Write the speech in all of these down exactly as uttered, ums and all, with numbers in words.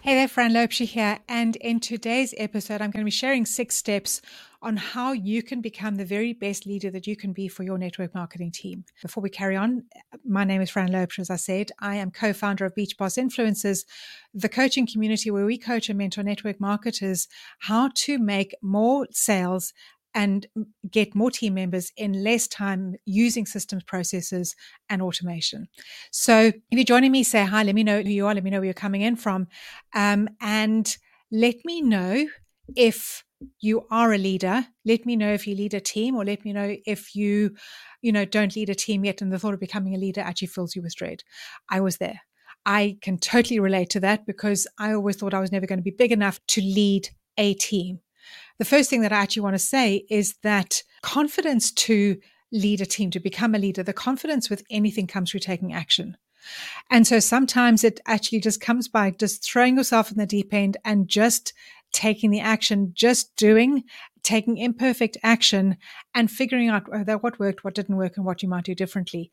Hey there, Fran Lopes here, and in today's episode, I'm going to be sharing six steps on how you can become the very best leader that you can be for your network marketing team. Before we carry on, my name is Fran Lopes, as I said. I am co-founder of Beach Boss Influencers, the coaching community where we coach and mentor network marketers how to make more sales and get more team members in less time using systems, processes, and automation. So if you're joining me, say hi, let me know who you are, let me know where you're coming in from, um, and let me know if you are a leader. Let me know if you lead a team, or let me know if you, you know, don't lead a team yet and the thought of becoming a leader actually fills you with dread. I was there. I can totally relate to that because I always thought I was never going to be big enough to lead a team. The first thing that I actually want to say is that confidence to lead a team, to become a leader, the confidence with anything comes through taking action. And so sometimes it actually just comes by just throwing yourself in the deep end and just taking the action, just doing, taking imperfect action and figuring out what worked, what didn't work, and what you might do differently.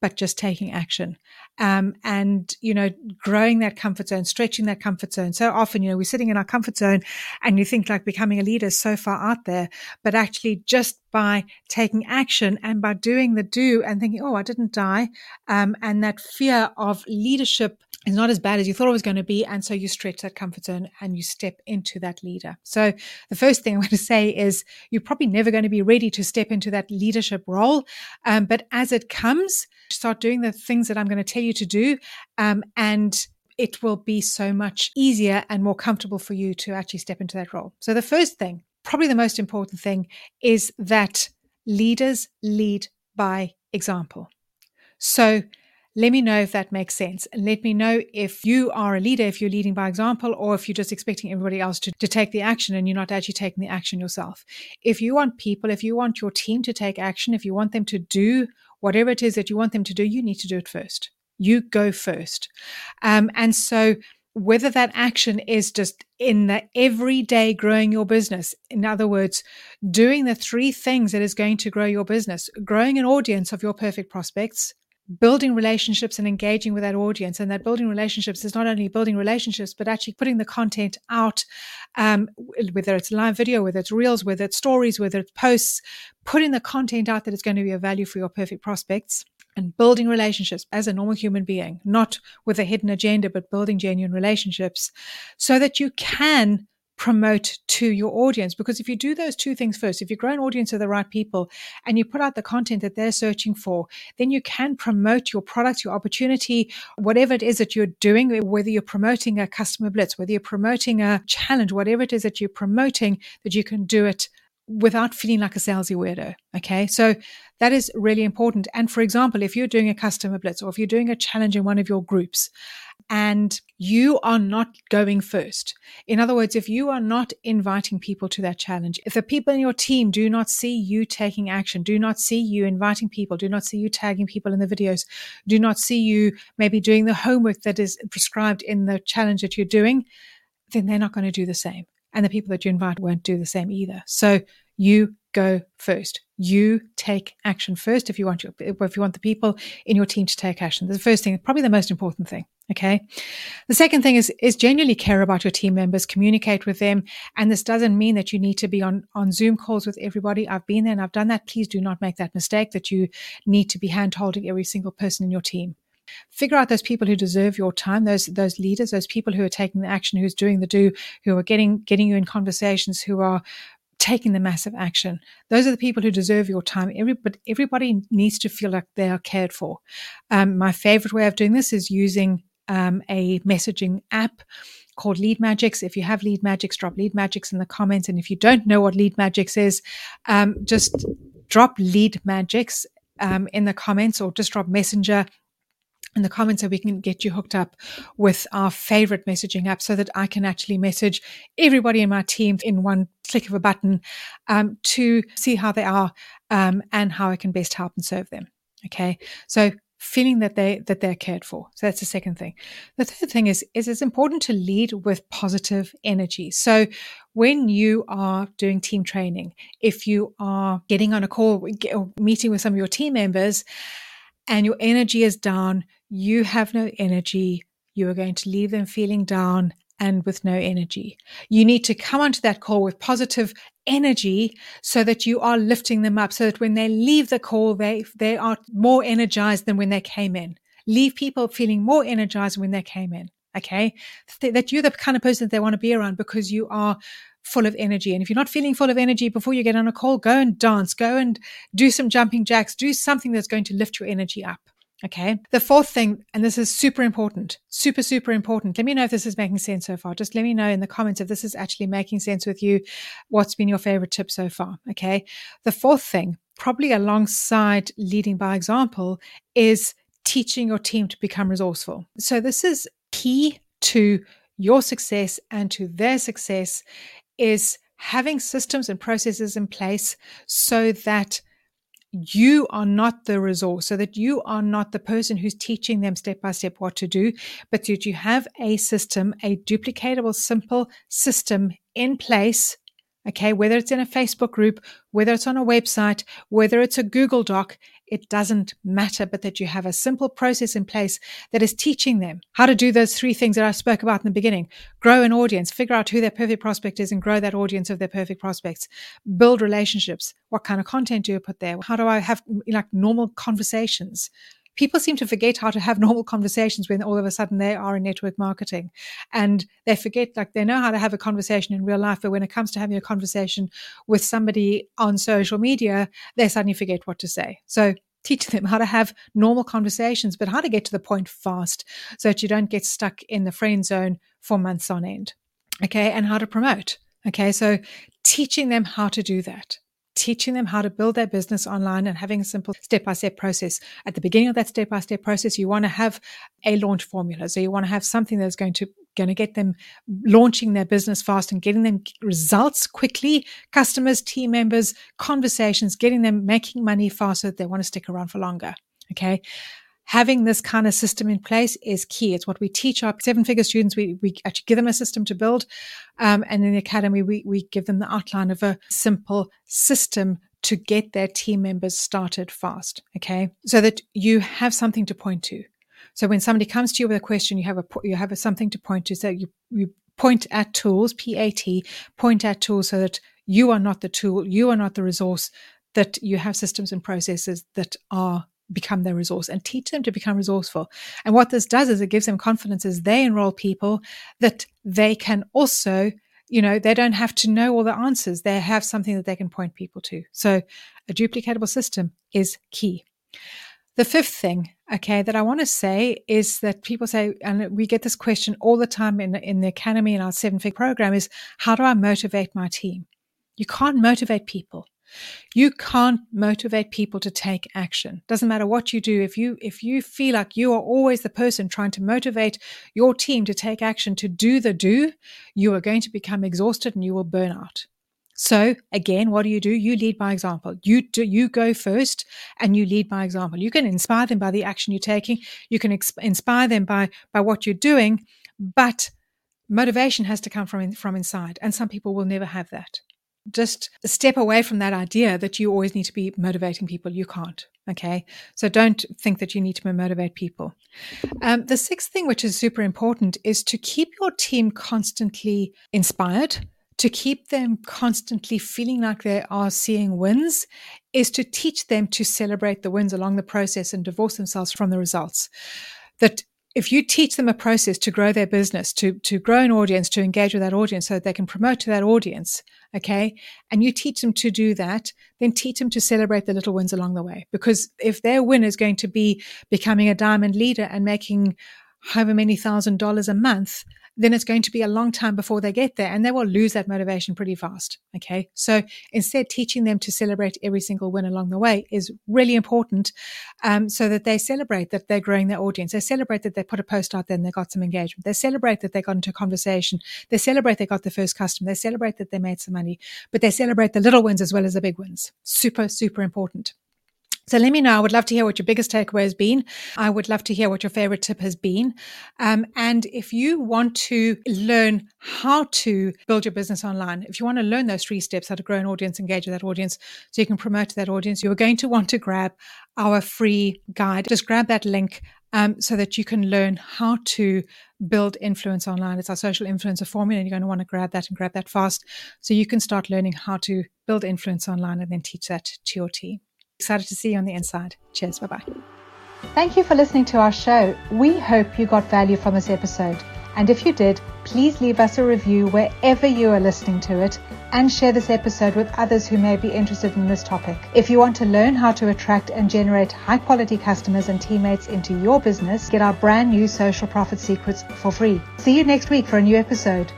But just taking action um, and, you know, growing that comfort zone, stretching that comfort zone. So often, you know, we're sitting in our comfort zone and you think like becoming a leader is so far out there, but actually just by taking action and by doing the do and thinking, oh, I didn't die. Um, and that fear of leadership is not as bad as you thought it was going to be. And so you stretch that comfort zone and you step into that leader. So the first thing I'm going to say is you're probably never going to be ready to step into that leadership role. Um, but as it comes, start doing the things that I'm going to tell you to do. Um, and it will be so much easier and more comfortable for you to actually step into that role. So the first thing, probably the most important thing, is that leaders lead by example. So let me know if that makes sense. And let me know if you are a leader, if you're leading by example, or if you're just expecting everybody else to, to take the action and you're not actually taking the action yourself. If you want people, if you want your team to take action, if you want them to do whatever it is that you want them to do, you need to do it first. You go first. Um, and so whether that action is just in the everyday growing your business, in other words, doing the three things that is going to grow your business, growing an audience of your perfect prospects, building relationships and engaging with that audience. And that building relationships is not only building relationships, but actually putting the content out, um, whether it's live video, whether it's reels, whether it's stories, whether it's posts, putting the content out that is going to be of value for your perfect prospects and building relationships as a normal human being, not with a hidden agenda, but building genuine relationships so that you can promote to your audience. Because if you do those two things first, if you grow an audience of the right people and you put out the content that they're searching for, then you can promote your product, your opportunity, whatever it is that you're doing, whether you're promoting a customer blitz, whether you're promoting a challenge, whatever it is that you're promoting, that you can do it without feeling like a salesy weirdo. Okay. So that is really important. And for example, if you're doing a customer blitz or if you're doing a challenge in one of your groups and you are not going first, in other words, if you are not inviting people to that challenge, if the people in your team do not see you taking action, do not see you inviting people, do not see you tagging people in the videos, do not see you maybe doing the homework that is prescribed in the challenge that you're doing, then they're not going to do the same. And the people that you invite won't do the same either. So you go first. You take action first if you want your, if you want the people in your team to take action. The first thing, probably the most important thing. Okay. The second thing is, is genuinely care about your team members, communicate with them. And this doesn't mean that you need to be on, on Zoom calls with everybody. I've been there and I've done that. Please do not make that mistake that you need to be hand-holding every single person in your team. Figure out those people who deserve your time, those those leaders, those people who are taking the action, who's doing the do, who are getting getting you in conversations, who are taking the massive action. Those are the people who deserve your time. Every, but everybody needs to feel like they are cared for. Um, my favorite way of doing this is using um, a messaging app called Lead Magics. If you have Lead Magics, drop Lead Magics in the comments. And if you don't know what Lead Magics is, um, just drop Lead Magics um, in the comments or just drop Messenger in the comments so we can get you hooked up with our favorite messaging app so that I can actually message everybody in my team in one click of a button um, to see how they are um, and how I can best help and serve them. Okay, so feeling that they that they're cared for. So that's the second thing. The third thing is is it's important to lead with positive energy. So when you are doing team training, if you are getting on a call or meeting with some of your team members, and your energy is down, you have no energy. You are going to leave them feeling down and with no energy. You need to come onto that call with positive energy so that you are lifting them up, so that when they leave the call, they, they are more energized than when they came in. Leave people feeling more energized when they came in, okay? That you're the kind of person that they want to be around because you are full of energy. And if you're not feeling full of energy before you get on a call, go and dance, go and do some jumping jacks, do something that's going to lift your energy up. Okay. The fourth thing, and this is super important, super, super important. Let me know if this is making sense so far. Just let me know in the comments if this is actually making sense with you. What's been your favorite tip so far? Okay. The fourth thing, probably alongside leading by example, is teaching your team to become resourceful. So this is key to your success and to their success, is having systems and processes in place so that you are not the resource, so that you are not the person who's teaching them step by step what to do, but that you have a system, a duplicatable, simple system in place, okay, whether it's in a Facebook group, whether it's on a website, whether it's a Google Doc, it doesn't matter, but that you have a simple process in place that is teaching them how to do those three things that I spoke about in the beginning. Grow an audience, figure out who their perfect prospect is and grow that audience of their perfect prospects. Build relationships. What kind of content do you put there? How do I have like normal conversations? People seem to forget how to have normal conversations when all of a sudden they are in network marketing, and they forget, like, they know how to have a conversation in real life, but when it comes to having a conversation with somebody on social media, they suddenly forget what to say. So teach them how to have normal conversations, but how to get to the point fast so that you don't get stuck in the friend zone for months on end, okay, and how to promote, okay? So teaching them how to do that. Teaching them how to build their business online and having a simple step-by-step process. At the beginning of that step-by-step process, you want to have a launch formula. So you want to have something that's going to going to get them launching their business fast and getting them results quickly, customers, team members, conversations, getting them making money faster, that they want to stick around for longer, okay? Having this kind of system in place is key. It's what we teach our seven-figure students. We we actually give them a system to build. Um, and in the academy, we we give them the outline of a simple system to get their team members started fast, okay? So that you have something to point to. So when somebody comes to you with a question, you have a you have a, something to point to. So you, you point at tools, P A T, point at tools so that you are not the tool, you are not the resource, that you have systems and processes that are become their resource, and teach them to become resourceful. And what this does is it gives them confidence as they enroll people that they can also, you know, they don't have to know all the answers. They have something that they can point people to. So a duplicatable system is key. The fifth thing, okay, that I want to say is that people say, and we get this question all the time in, in the academy, in our seven-figure program, is how do I motivate my team? You can't motivate people. You can't motivate people to take action. Doesn't matter what you do. If you if you feel like you are always the person trying to motivate your team to take action, to do the do, you are going to become exhausted and you will burn out. So again, what do you do? You lead by example. You do, you go first and you lead by example. You can inspire them by the action you're taking. You can ex- inspire them by by what you're doing, but motivation has to come from in, from inside, and some people will never have that. Just step away from that idea that you always need to be motivating people. You can't, okay? So don't think that you need to motivate people. Um, the sixth thing, which is super important, is to keep your team constantly inspired, to keep them constantly feeling like they are seeing wins, is to teach them to celebrate the wins along the process and divorce themselves from the results. That if you teach them a process to grow their business, to, to grow an audience, to engage with that audience so that they can promote to that audience, okay, and you teach them to do that, then teach them to celebrate the little wins along the way. Because if their win is going to be becoming a diamond leader and making however many thousand dollars a month, then it's going to be a long time before they get there, and they will lose that motivation pretty fast. Okay. So instead, teaching them to celebrate every single win along the way is really important, um, so that they celebrate that they're growing their audience. They celebrate that they put a post out there and they got some engagement. They celebrate that they got into a conversation. They celebrate they got the first customer. They celebrate that they made some money, but they celebrate the little wins as well as the big wins. Super, super important. So let me know. I would love to hear what your biggest takeaway has been. I would love to hear what your favorite tip has been. Um, and if you want to learn how to build your business online, if you want to learn those three steps, how to grow an audience, engage with that audience, so you can promote to that audience, you're going to want to grab our free guide. Just grab that link um, so that you can learn how to build influence online. It's our social influencer formula, and you're going to want to grab that and grab that fast so you can start learning how to build influence online and then teach that to your team. Excited to see you on the inside. Cheers. Bye-bye. Thank you for listening to our show. We hope you got value from this episode. And if you did, please leave us a review wherever you are listening to it, and share this episode with others who may be interested in this topic. If you want to learn how to attract and generate high-quality customers and teammates into your business, get our brand new Social Profit Secrets for free. See you next week for a new episode.